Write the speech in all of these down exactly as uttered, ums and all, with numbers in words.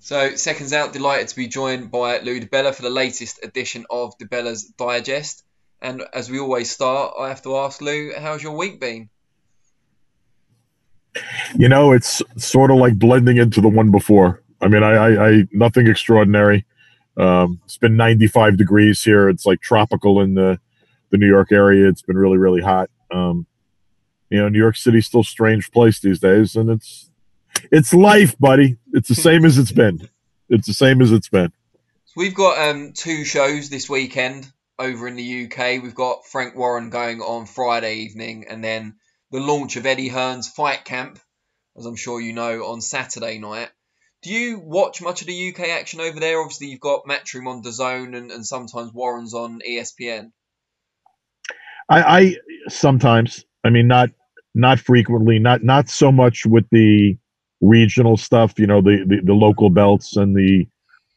So, seconds out, delighted to be joined by Lou DiBella for the latest edition of DiBella's Digest. And as we always start, I have to ask Lou, how's your week been? You know, it's sort of like blending into the one before. I mean, I, I, I nothing extraordinary. Um, it's been ninety-five degrees here. It's like tropical in the, the New York area. It's been really, really hot. Um, you know, New York City's still a strange place these days, and it's It's life, buddy. It's the same as it's been. It's the same as it's been. So we've got um, two shows this weekend over in the U K. We've got Frank Warren going on Friday evening, and then the launch of Eddie Hearn's Fight Camp, as I'm sure you know, on Saturday night. Do you watch much of the U K action over there? Obviously, you've got Matchroom on D A Z N and, and sometimes Warren's on E S P N. I, I sometimes. I mean, not not frequently. Not not so much with the regional stuff, you know, the, the, the local belts and the,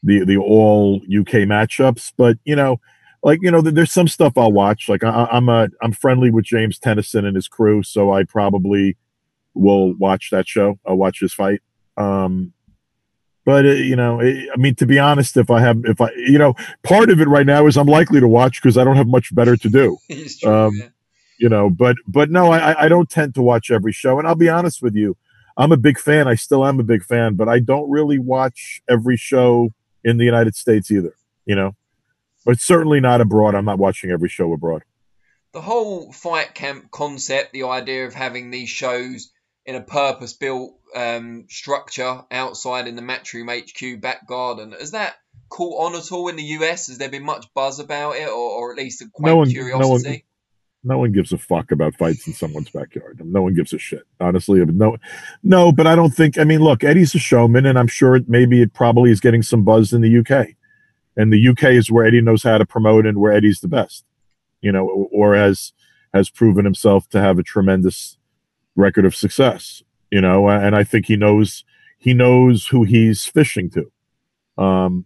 the, the all U K matchups. But, you know, like, you know, there's some stuff I'll watch. Like I, I'm a, I'm friendly with James Tennyson and his crew. So I probably will watch that show. I'll watch his fight. Um, but it, you know, it, I mean, to be honest, if I have, if I, you know, part of it right now is I'm likely to watch because I don't have much better to do. True, um, yeah. You know, but, but no, I, I don't tend to watch every show. And I'll be honest with you, I'm a big fan. I still am a big fan, but I don't really watch every show in the United States either, you know, but certainly not abroad. I'm not watching every show abroad. The whole Fight Camp concept, the idea of having these shows in a purpose-built um, structure outside in the Matchroom H Q back garden, has that caught on at all in the U S? Has there been much buzz about it, or, or at least a quite no one, curiosity? No one, No one gives a fuck about fights in someone's backyard. No one gives a shit, honestly. No, no, but I don't think, I mean, look, Eddie's a showman, and I'm sure it, maybe it probably is getting some buzz in the U K. And the U K is where Eddie knows how to promote and where Eddie's the best, you know, or has, has proven himself to have a tremendous record of success, you know, and I think he knows, he knows who he's fishing to. Um,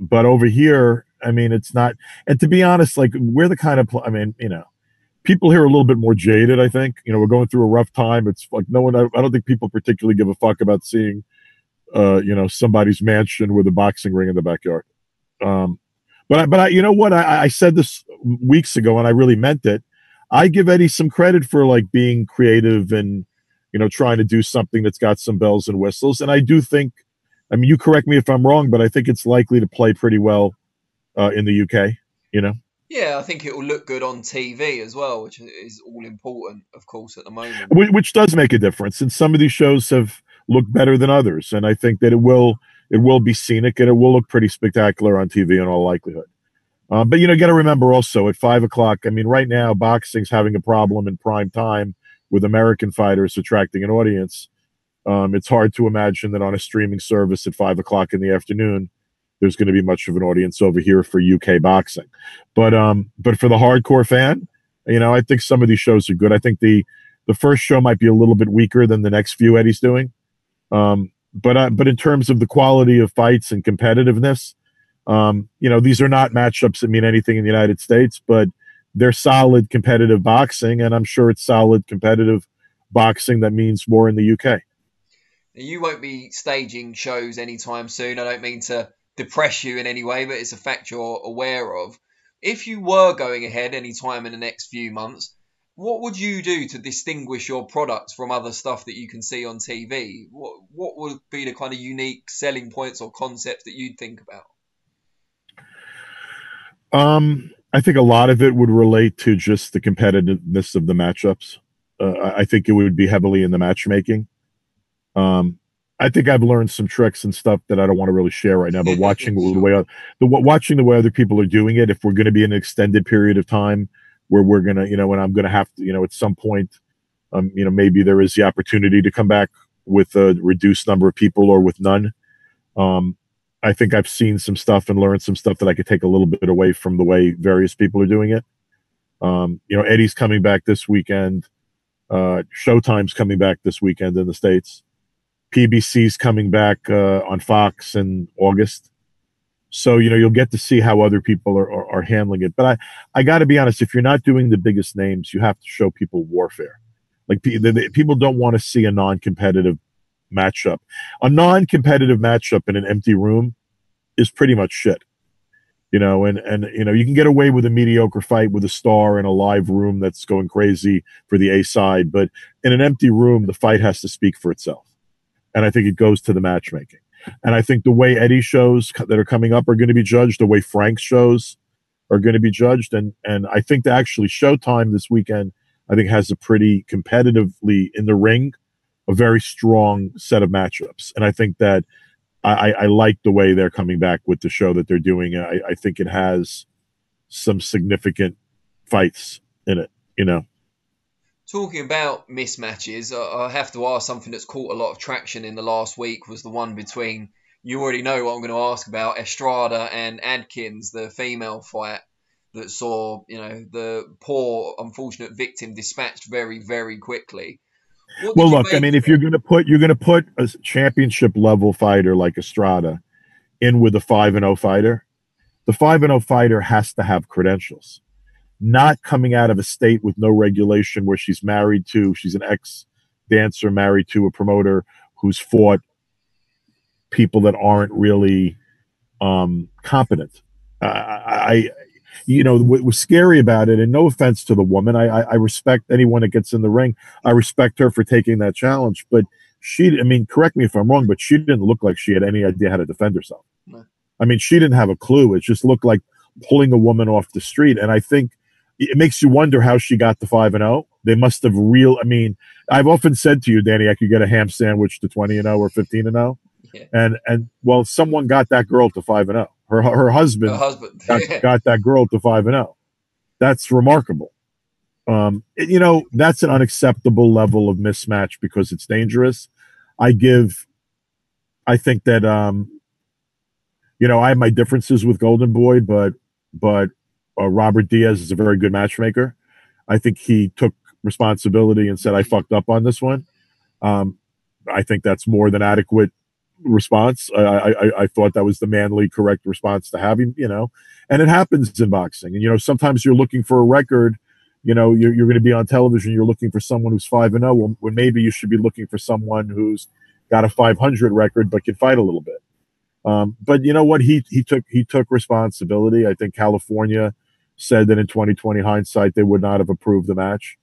but over here, I mean, it's not, and to be honest, like we're the kind of, I mean, you know, people here are a little bit more jaded, I think. You know, we're going through a rough time. It's like no one, I don't think people particularly give a fuck about seeing, uh, you know, somebody's mansion with a boxing ring in the backyard. Um, but I, but I, you know what? I, I said this weeks ago and I really meant it. I give Eddie some credit for like being creative and, you know, trying to do something that's got some bells and whistles. And I do think, I mean, you correct me if I'm wrong, but I think it's likely to play pretty well uh, in the U K, you know? Yeah, I think it will look good on T V as well, which is all important, of course, at the moment. Which does make a difference, and some of these shows have looked better than others, and I think that it will it will be scenic and it will look pretty spectacular on T V in all likelihood. Uh, but you know, you got to remember also at five o'clock. I mean, right now boxing's having a problem in prime time with American fighters attracting an audience. Um, it's hard to imagine that on a streaming service at five o'clock in the afternoon there's going to be much of an audience over here for U K boxing. But um, but for the hardcore fan, you know, I think some of these shows are good. I think the the first show might be a little bit weaker than the next few Eddie's doing. Um, but I, but in terms of the quality of fights and competitiveness, um, you know, these are not matchups that mean anything in the United States, but they're solid competitive boxing, and I'm sure it's solid competitive boxing that means more in the U K. You won't be staging shows anytime soon. I don't mean to depress you in any way, but it's a fact you're aware of. If you were going ahead any time in the next few months, what would you do to distinguish your products from other stuff that you can see on T V? What what would be the kind of unique selling points or concepts that you'd think about? Um, I think a lot of it would relate to just the competitiveness of the matchups. Uh, I think it would be heavily in the matchmaking. Um, I think I've learned some tricks and stuff that I don't want to really share right now, but watching the way the watching the way other people are doing it, if we're going to be in an extended period of time where we're going to, you know, and I'm going to have to, you know, at some point, um, you know, maybe there is the opportunity to come back with a reduced number of people or with none. Um, I think I've seen some stuff and learned some stuff that I could take a little bit away from the way various people are doing it. Um, you know, Eddie's coming back this weekend. Uh, Showtime's coming back this weekend in the States. P B C's coming back uh, on Fox in August. So, you know, you'll get to see how other people are, are, are handling it. But I, I got to be honest, if you're not doing the biggest names, you have to show people warfare. Like, the, the, people don't want to see a non-competitive matchup. A non-competitive matchup in an empty room is pretty much shit. You know, and, and, you know, you can get away with a mediocre fight with a star in a live room that's going crazy for the A side. But in an empty room, the fight has to speak for itself. And I think it goes to the matchmaking. And I think the way Eddie shows that are coming up are going to be judged, the way Frank's shows are going to be judged. And, and I think that actually Showtime this weekend, I think, has a pretty competitively in the ring, a very strong set of matchups. And I think that I, I like the way they're coming back with the show that they're doing. I, I think it has some significant fights in it, you know. Talking about mismatches, I have to ask something that's caught a lot of traction in the last week was the one between, you already know what I'm going to ask about, Estrada and Adkins, the female fight that saw, you know, the poor, unfortunate victim dispatched very, very quickly. Well, look, I mean, if you're going to put you're going to put a championship level fighter like Estrada in with a five and oh fighter, the five and oh fighter has to have credentials. Not coming out of a state with no regulation where she's married to, she's an ex-dancer married to a promoter who's fought people that aren't really um, competent. Uh, I, you know, what was scary about it, and no offense to the woman, I, I, I respect anyone that gets in the ring. I respect her for taking that challenge, but she, I mean, correct me if I'm wrong, but she didn't look like she had any idea how to defend herself. No. I mean, she didn't have a clue. It just looked like pulling a woman off the street. And I think it makes you wonder how she got the five and oh. They must have real, I mean, I've often said to you, Danny, I could get a ham sandwich to twenty and oh or fifteen and oh. Yeah. And, and well, someone got that girl to five and oh. Her, her husband, her husband. got, got that girl to five and oh. That's remarkable. Um, it, you know, that's an unacceptable level of mismatch because it's dangerous. I give, I think that, um, you know, I have my differences with Golden Boy, but, but uh, Robert Diaz is a very good matchmaker. I think he took responsibility and said, I fucked up on this one. Um, I think that's more than adequate response. I, I I thought that was the manly, correct response to have him, you know, and it happens in boxing. And, you know, sometimes you're looking for a record, you know, you're, you're going to be on television. You're looking for someone who's five and oh, well, when maybe you should be looking for someone who's got a five hundred record, but can fight a little bit. Um, but you know what? He, he took, he took responsibility. I think California said that in twenty twenty hindsight, they would not have approved the match.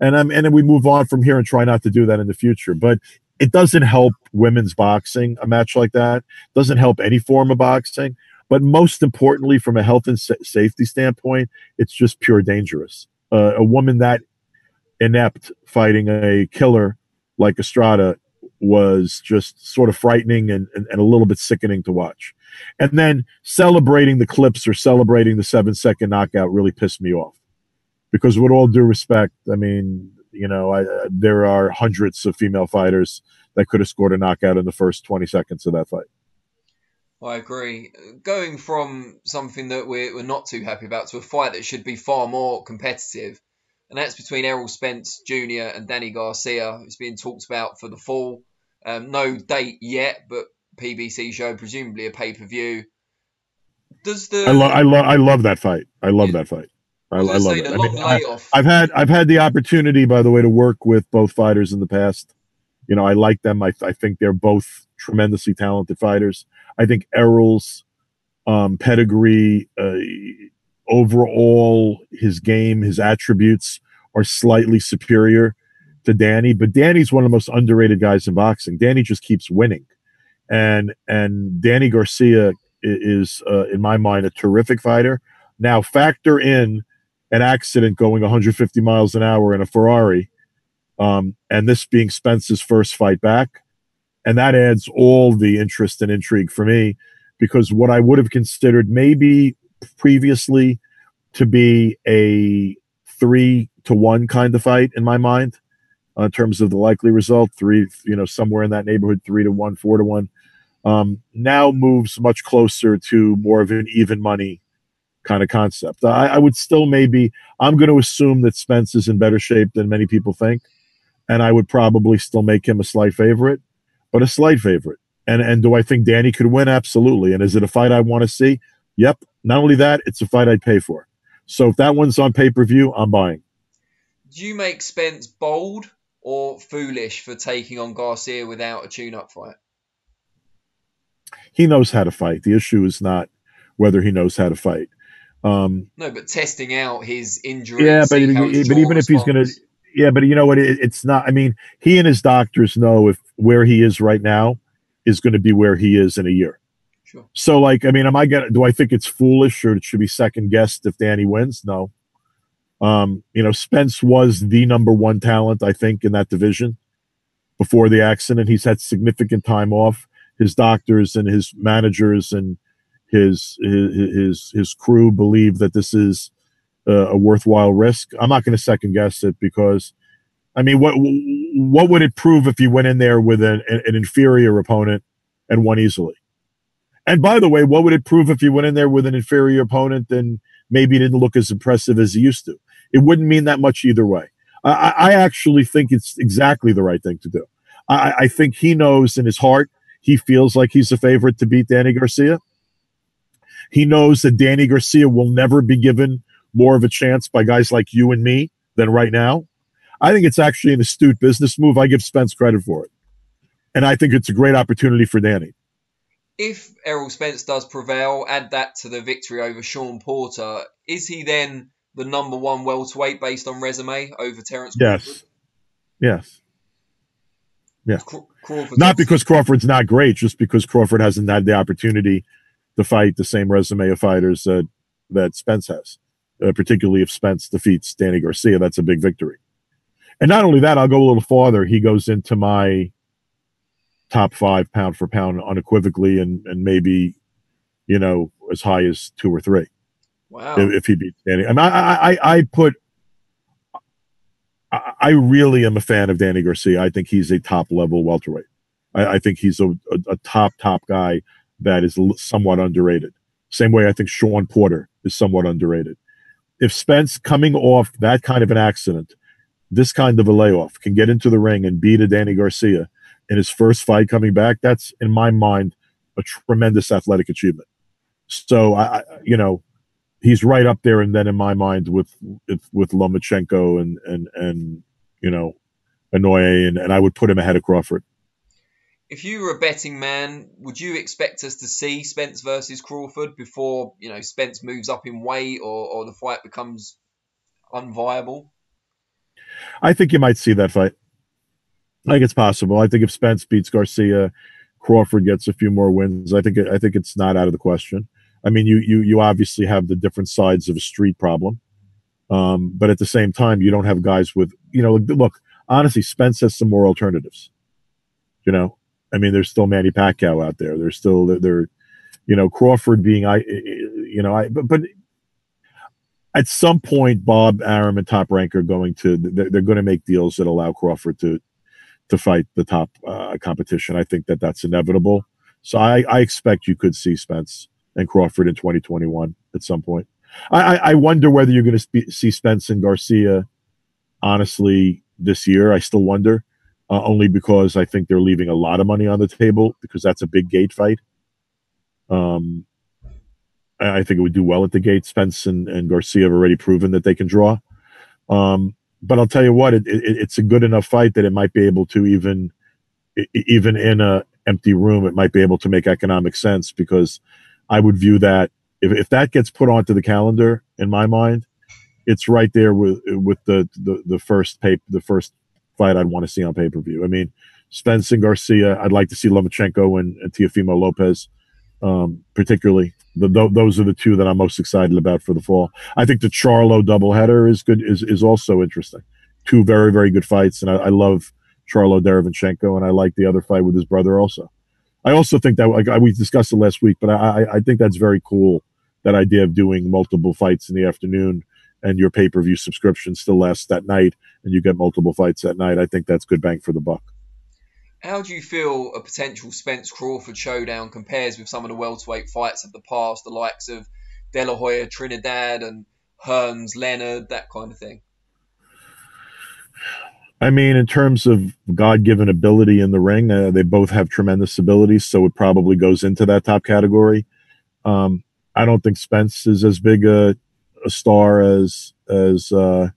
And um, and then we move on from here and try not to do that in the future. But it doesn't help women's boxing, a match like that. Doesn't help any form of boxing. But most importantly, from a health and sa safety standpoint, it's just pure dangerous. Uh, a woman that inept fighting a killer like Estrada was just sort of frightening and, and, and a little bit sickening to watch. And then celebrating the clips or celebrating the seven-second knockout really pissed me off. Because with all due respect, I mean... You know, I, uh, there are hundreds of female fighters that could have scored a knockout in the first twenty seconds of that fight. I agree. Going from something that we're, we're not too happy about to a fight that should be far more competitive, and that's between Errol Spence Junior and Danny Garcia, who's being talked about for the fall. Um, no date yet, but P B C show, presumably a pay-per-view. Does the I, lo I, lo I love that fight. I love yeah. that fight. I, I love it. I mean, I, I've had I've had the opportunity, by the way, to work with both fighters in the past. You know, I like them. I I think they're both tremendously talented fighters. I think Errol's um, pedigree, uh, overall, his game, his attributes are slightly superior to Danny. But Danny's one of the most underrated guys in boxing. Danny just keeps winning, and and Danny Garcia is, uh, in my mind, a terrific fighter. Now factor in an accident going one hundred fifty miles an hour in a Ferrari, um, and this being Spence's first fight back. And that adds all the interest and intrigue for me, because what I would have considered maybe previously to be a three to one kind of fight in my mind, uh, in terms of the likely result, three, you know, somewhere in that neighborhood, three to one, four to one, um, now moves much closer to more of an even money kind of concept. I, I would still maybe, I'm going to assume that Spence is in better shape than many people think, and I would probably still make him a slight favorite, but a slight favorite. And and do I think Danny could win? Absolutely. And is it a fight I want to see? Yep. Not only that, it's a fight I'd pay for. So if that one's on pay-per-view, I'm buying. Do you make Spence bold or foolish for taking on Garcia without a tune-up fight? He knows how to fight. The issue is not whether he knows how to fight. Um, no, but testing out his injury. Yeah, but, it, it, but even responds. if he's going to, yeah, but you know what? It, it's not. I mean, he and his doctors know if where he is right now is going to be where he is in a year. Sure. So, like, I mean, am I gonna? Do I think it's foolish or it should be second guessed if Danny wins? No. Um, you know, Spence was the number one talent, I think, in that division before the accident. He's had significant time off. His doctors and his managers and his his his, his crew believe that this is uh, a worthwhile risk. I'm not going to second guess it because, I mean, what what would it prove if he went in there with an, an inferior opponent and won easily? And by the way, what would it prove if he went in there with an inferior opponent and maybe didn't look as impressive as he used to? It wouldn't mean that much either way. I, I actually think it's exactly the right thing to do. I, I think he knows in his heart he feels like he's a favorite to beat Danny Garcia. He knows that Danny Garcia will never be given more of a chance by guys like you and me than right now. I think it's actually an astute business move. I give Spence credit for it. And I think it's a great opportunity for Danny. If Errol Spence does prevail, add that to the victory over Sean Porter, is he then the number one welterweight based on resume over Terence Crawford? Yes. Yes. Yeah. Crawford not because Crawford's not great, just because Crawford hasn't had the opportunity to fight the same resume of fighters that, that Spence has, uh, particularly if Spence defeats Danny Garcia. That's a big victory. And not only that, I'll go a little farther. He goes into my top five pound for pound unequivocally and, and maybe, you know, as high as two or three. Wow. If, if he beats Danny. And I, I, I put... I really am a fan of Danny Garcia. I think he's a top-level welterweight. I, I think he's a, a, a top, top guy that is somewhat underrated. Same way I think Sean Porter is somewhat underrated. If Spence, coming off that kind of an accident, this kind of a layoff, can get into the ring and beat a Danny Garcia in his first fight coming back, that's, in my mind, a tremendous athletic achievement. So, I, you know... he's right up there, and then in my mind with with Lomachenko and and and you know, Inoue, and, and I would put him ahead of Crawford. If you were a betting man, would you expect us to see Spence versus Crawford before, you know, Spence moves up in weight or or the fight becomes unviable? I think you might see that fight. I think it's possible. I think if Spence beats Garcia, Crawford gets a few more wins. I think I think it's not out of the question. I mean, you you you obviously have the different sides of a street problem, um, but at the same time, you don't have guys with, you know. Look, honestly, Spence has some more alternatives. You know, I mean, there's still Manny Pacquiao out there. There's still there, you know, Crawford being I, you know, I. But, but at some point, Bob Arum and Top Rank are going to they're, they're going to make deals that allow Crawford to to fight the top uh, competition. I think that that's inevitable. So I, I expect you could see Spence and Crawford in twenty twenty-one at some point. I, I wonder whether you're going to see Spence and Garcia, honestly, this year. I still wonder, uh, only because I think they're leaving a lot of money on the table because that's a big gate fight. Um, I think it would do well at the gate. Spence and, and Garcia have already proven that they can draw. Um, but I'll tell you what, it, it, it's a good enough fight that it might be able to, even even in an empty room, it might be able to make economic sense, because I would view that if, if that gets put onto the calendar, in my mind, it's right there with with the the, the first pay, the first fight I'd want to see on pay per view. I mean, Spence and Garcia. I'd like to see Lomachenko and, and Teofimo Lopez, um, particularly. The, th those are the two that I'm most excited about for the fall. I think the Charlo doubleheader is good. Is is also interesting. Two very very good fights, and I, I love Charlo Derevchenko, and I like the other fight with his brother also. I also think that, like, we discussed it last week, but I, I think that's very cool, that idea of doing multiple fights in the afternoon, and your pay-per-view subscription still lasts that night and you get multiple fights that night. I think that's good bang for the buck. How do you feel a potential Spence-Crawford showdown compares with some of the welterweight fights of the past, the likes of De la Hoya, Trinidad, and Hearn's, Leonard, that kind of thing? I mean, in terms of God-given ability in the ring, uh, they both have tremendous abilities, so it probably goes into that top category. Um, I don't think Spence is as big a, a star as as uh,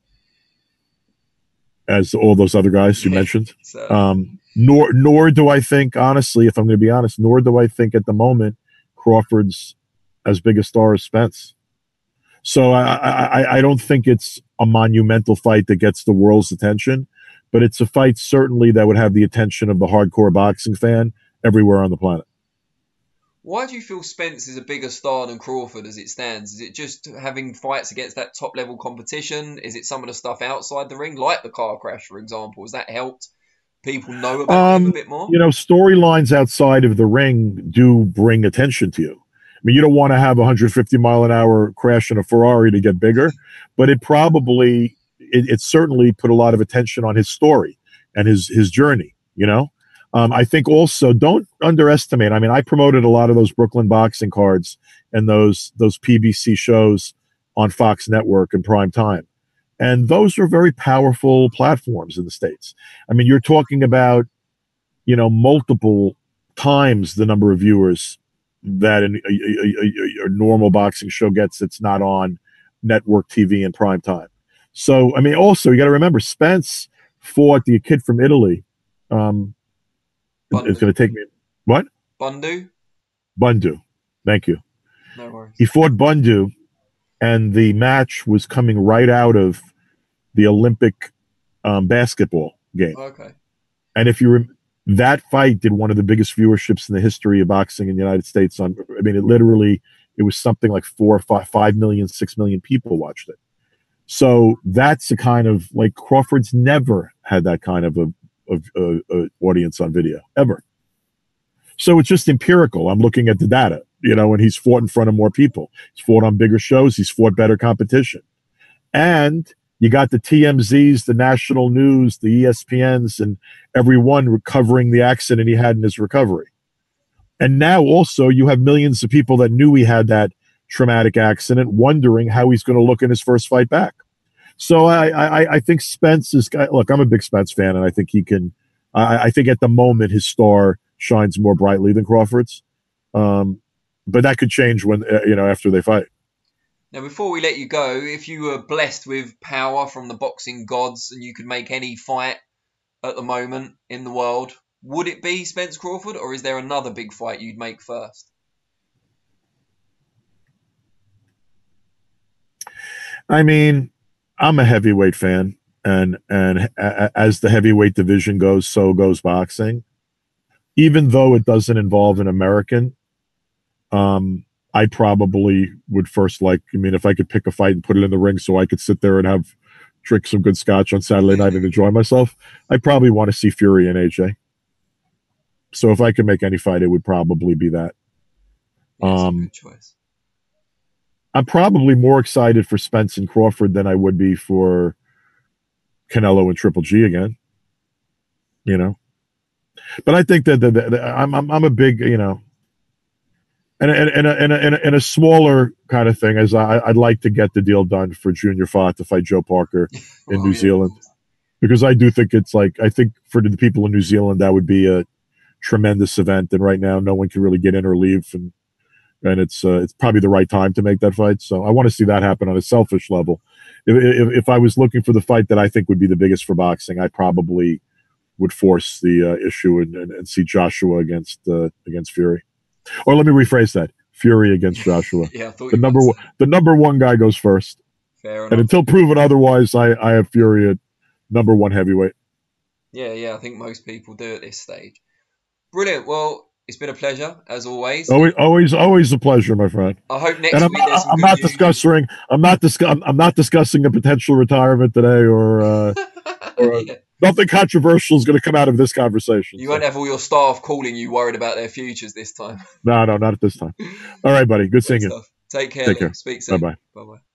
as all those other guys you mentioned. So. Um, nor nor do I think, honestly, if I'm going to be honest, nor do I think at the moment Crawford's as big a star as Spence. So I, I, I don't think it's a monumental fight that gets the world's attention, but it's a fight certainly that would have the attention of the hardcore boxing fan everywhere on the planet. Why do you feel Spence is a bigger star than Crawford as it stands? Is it just having fights against that top-level competition? Is it some of the stuff outside the ring, like the car crash, for example? Has that helped people know about um, him a bit more? You know, storylines outside of the ring do bring attention to you. I mean, you don't want to have a one hundred fifty mile an hour crash in a Ferrari to get bigger, but it probably, it, it certainly put a lot of attention on his story and his, his journey, you know? Um, I think also don't underestimate. I mean, I promoted a lot of those Brooklyn boxing cards and those those P B C shows on Fox Network in prime time, and those are very powerful platforms in the States. I mean, you're talking about, you know, multiple times the number of viewers that an, a, a, a normal boxing show gets. It's not on network T V in prime time. So, I mean, also you got to remember Spence fought the kid from Italy. Um, Bundu. It's going to take me. What? Bundu. Bundu. Thank you. No worries. He fought Bundu, and the match was coming right out of the Olympic um, basketball game. Okay. And if you remember, that fight did one of the biggest viewerships in the history of boxing in the United States. On, I mean, it literally, it was something like four or five, five million, six million people watched it. So that's the kind of, like, Crawford's never had that kind of a. of uh, uh, audience on video ever. So it's just empirical. I'm looking at the data, you know, and he's fought in front of more people. He's fought on bigger shows. He's fought better competition. And you got the T M Zs, the national news, the E S P Ns, and everyone recovering the accident he had in his recovery. And now also you have millions of people that knew he had that traumatic accident wondering how he's going to look in his first fight back. So I, I, I think Spence is – look, I'm a big Spence fan, and I think he can I, – I think at the moment his star shines more brightly than Crawford's. Um, but that could change when uh, you know, after they fight. Now, before we let you go, if you were blessed with power from the boxing gods and you could make any fight at the moment in the world, would it be Spence Crawford, or is there another big fight you'd make first? I mean – I'm a heavyweight fan, and and as the heavyweight division goes, so goes boxing. Even though it doesn't involve an American, um, I probably would first like, I mean, if I could pick a fight and put it in the ring so I could sit there and have, drink some good scotch on Saturday night and enjoy myself, I probably want to see Fury and A J. So if I could make any fight, it would probably be that. That's um, a good choice. I'm probably more excited for Spence and Crawford than I would be for Canelo and Triple G again, you know. But I think that the, the, the, I'm, I'm I'm a big, you know, and and and a, and, a, and, a, and a smaller kind of thing. As I I'd like to get the deal done for Junior Fott to fight Joe Parker in oh, New yeah. Zealand, because I do think it's like I think for the people in New Zealand that would be a tremendous event, and right now no one can really get in or leave. And And it's uh, it's probably the right time to make that fight. So I want to see that happen on a selfish level. If, if, if I was looking for the fight that I think would be the biggest for boxing, I probably would force the uh, issue and, and, and see Joshua against uh, against Fury. Or let me rephrase that: Fury against Joshua. yeah, I thought the number one, the number one guy goes first. Fair enough. And until proven otherwise, I, I have Fury at number one heavyweight. Yeah, yeah, I think most people do at this stage. Brilliant. Well. It's been a pleasure, as always. Always, always, always a pleasure, my friend. I hope next and I'm, week there's some I'm good not news. discussing. I'm not discussing. I'm not discussing a potential retirement today, or, uh, or yeah. nothing controversial is going to come out of this conversation. You so. won't have all your staff calling you, worried about their futures this time. No, no, not at this time. All right, buddy. Good seeing you. Take care. Take care. Speak soon. Bye bye. Bye bye.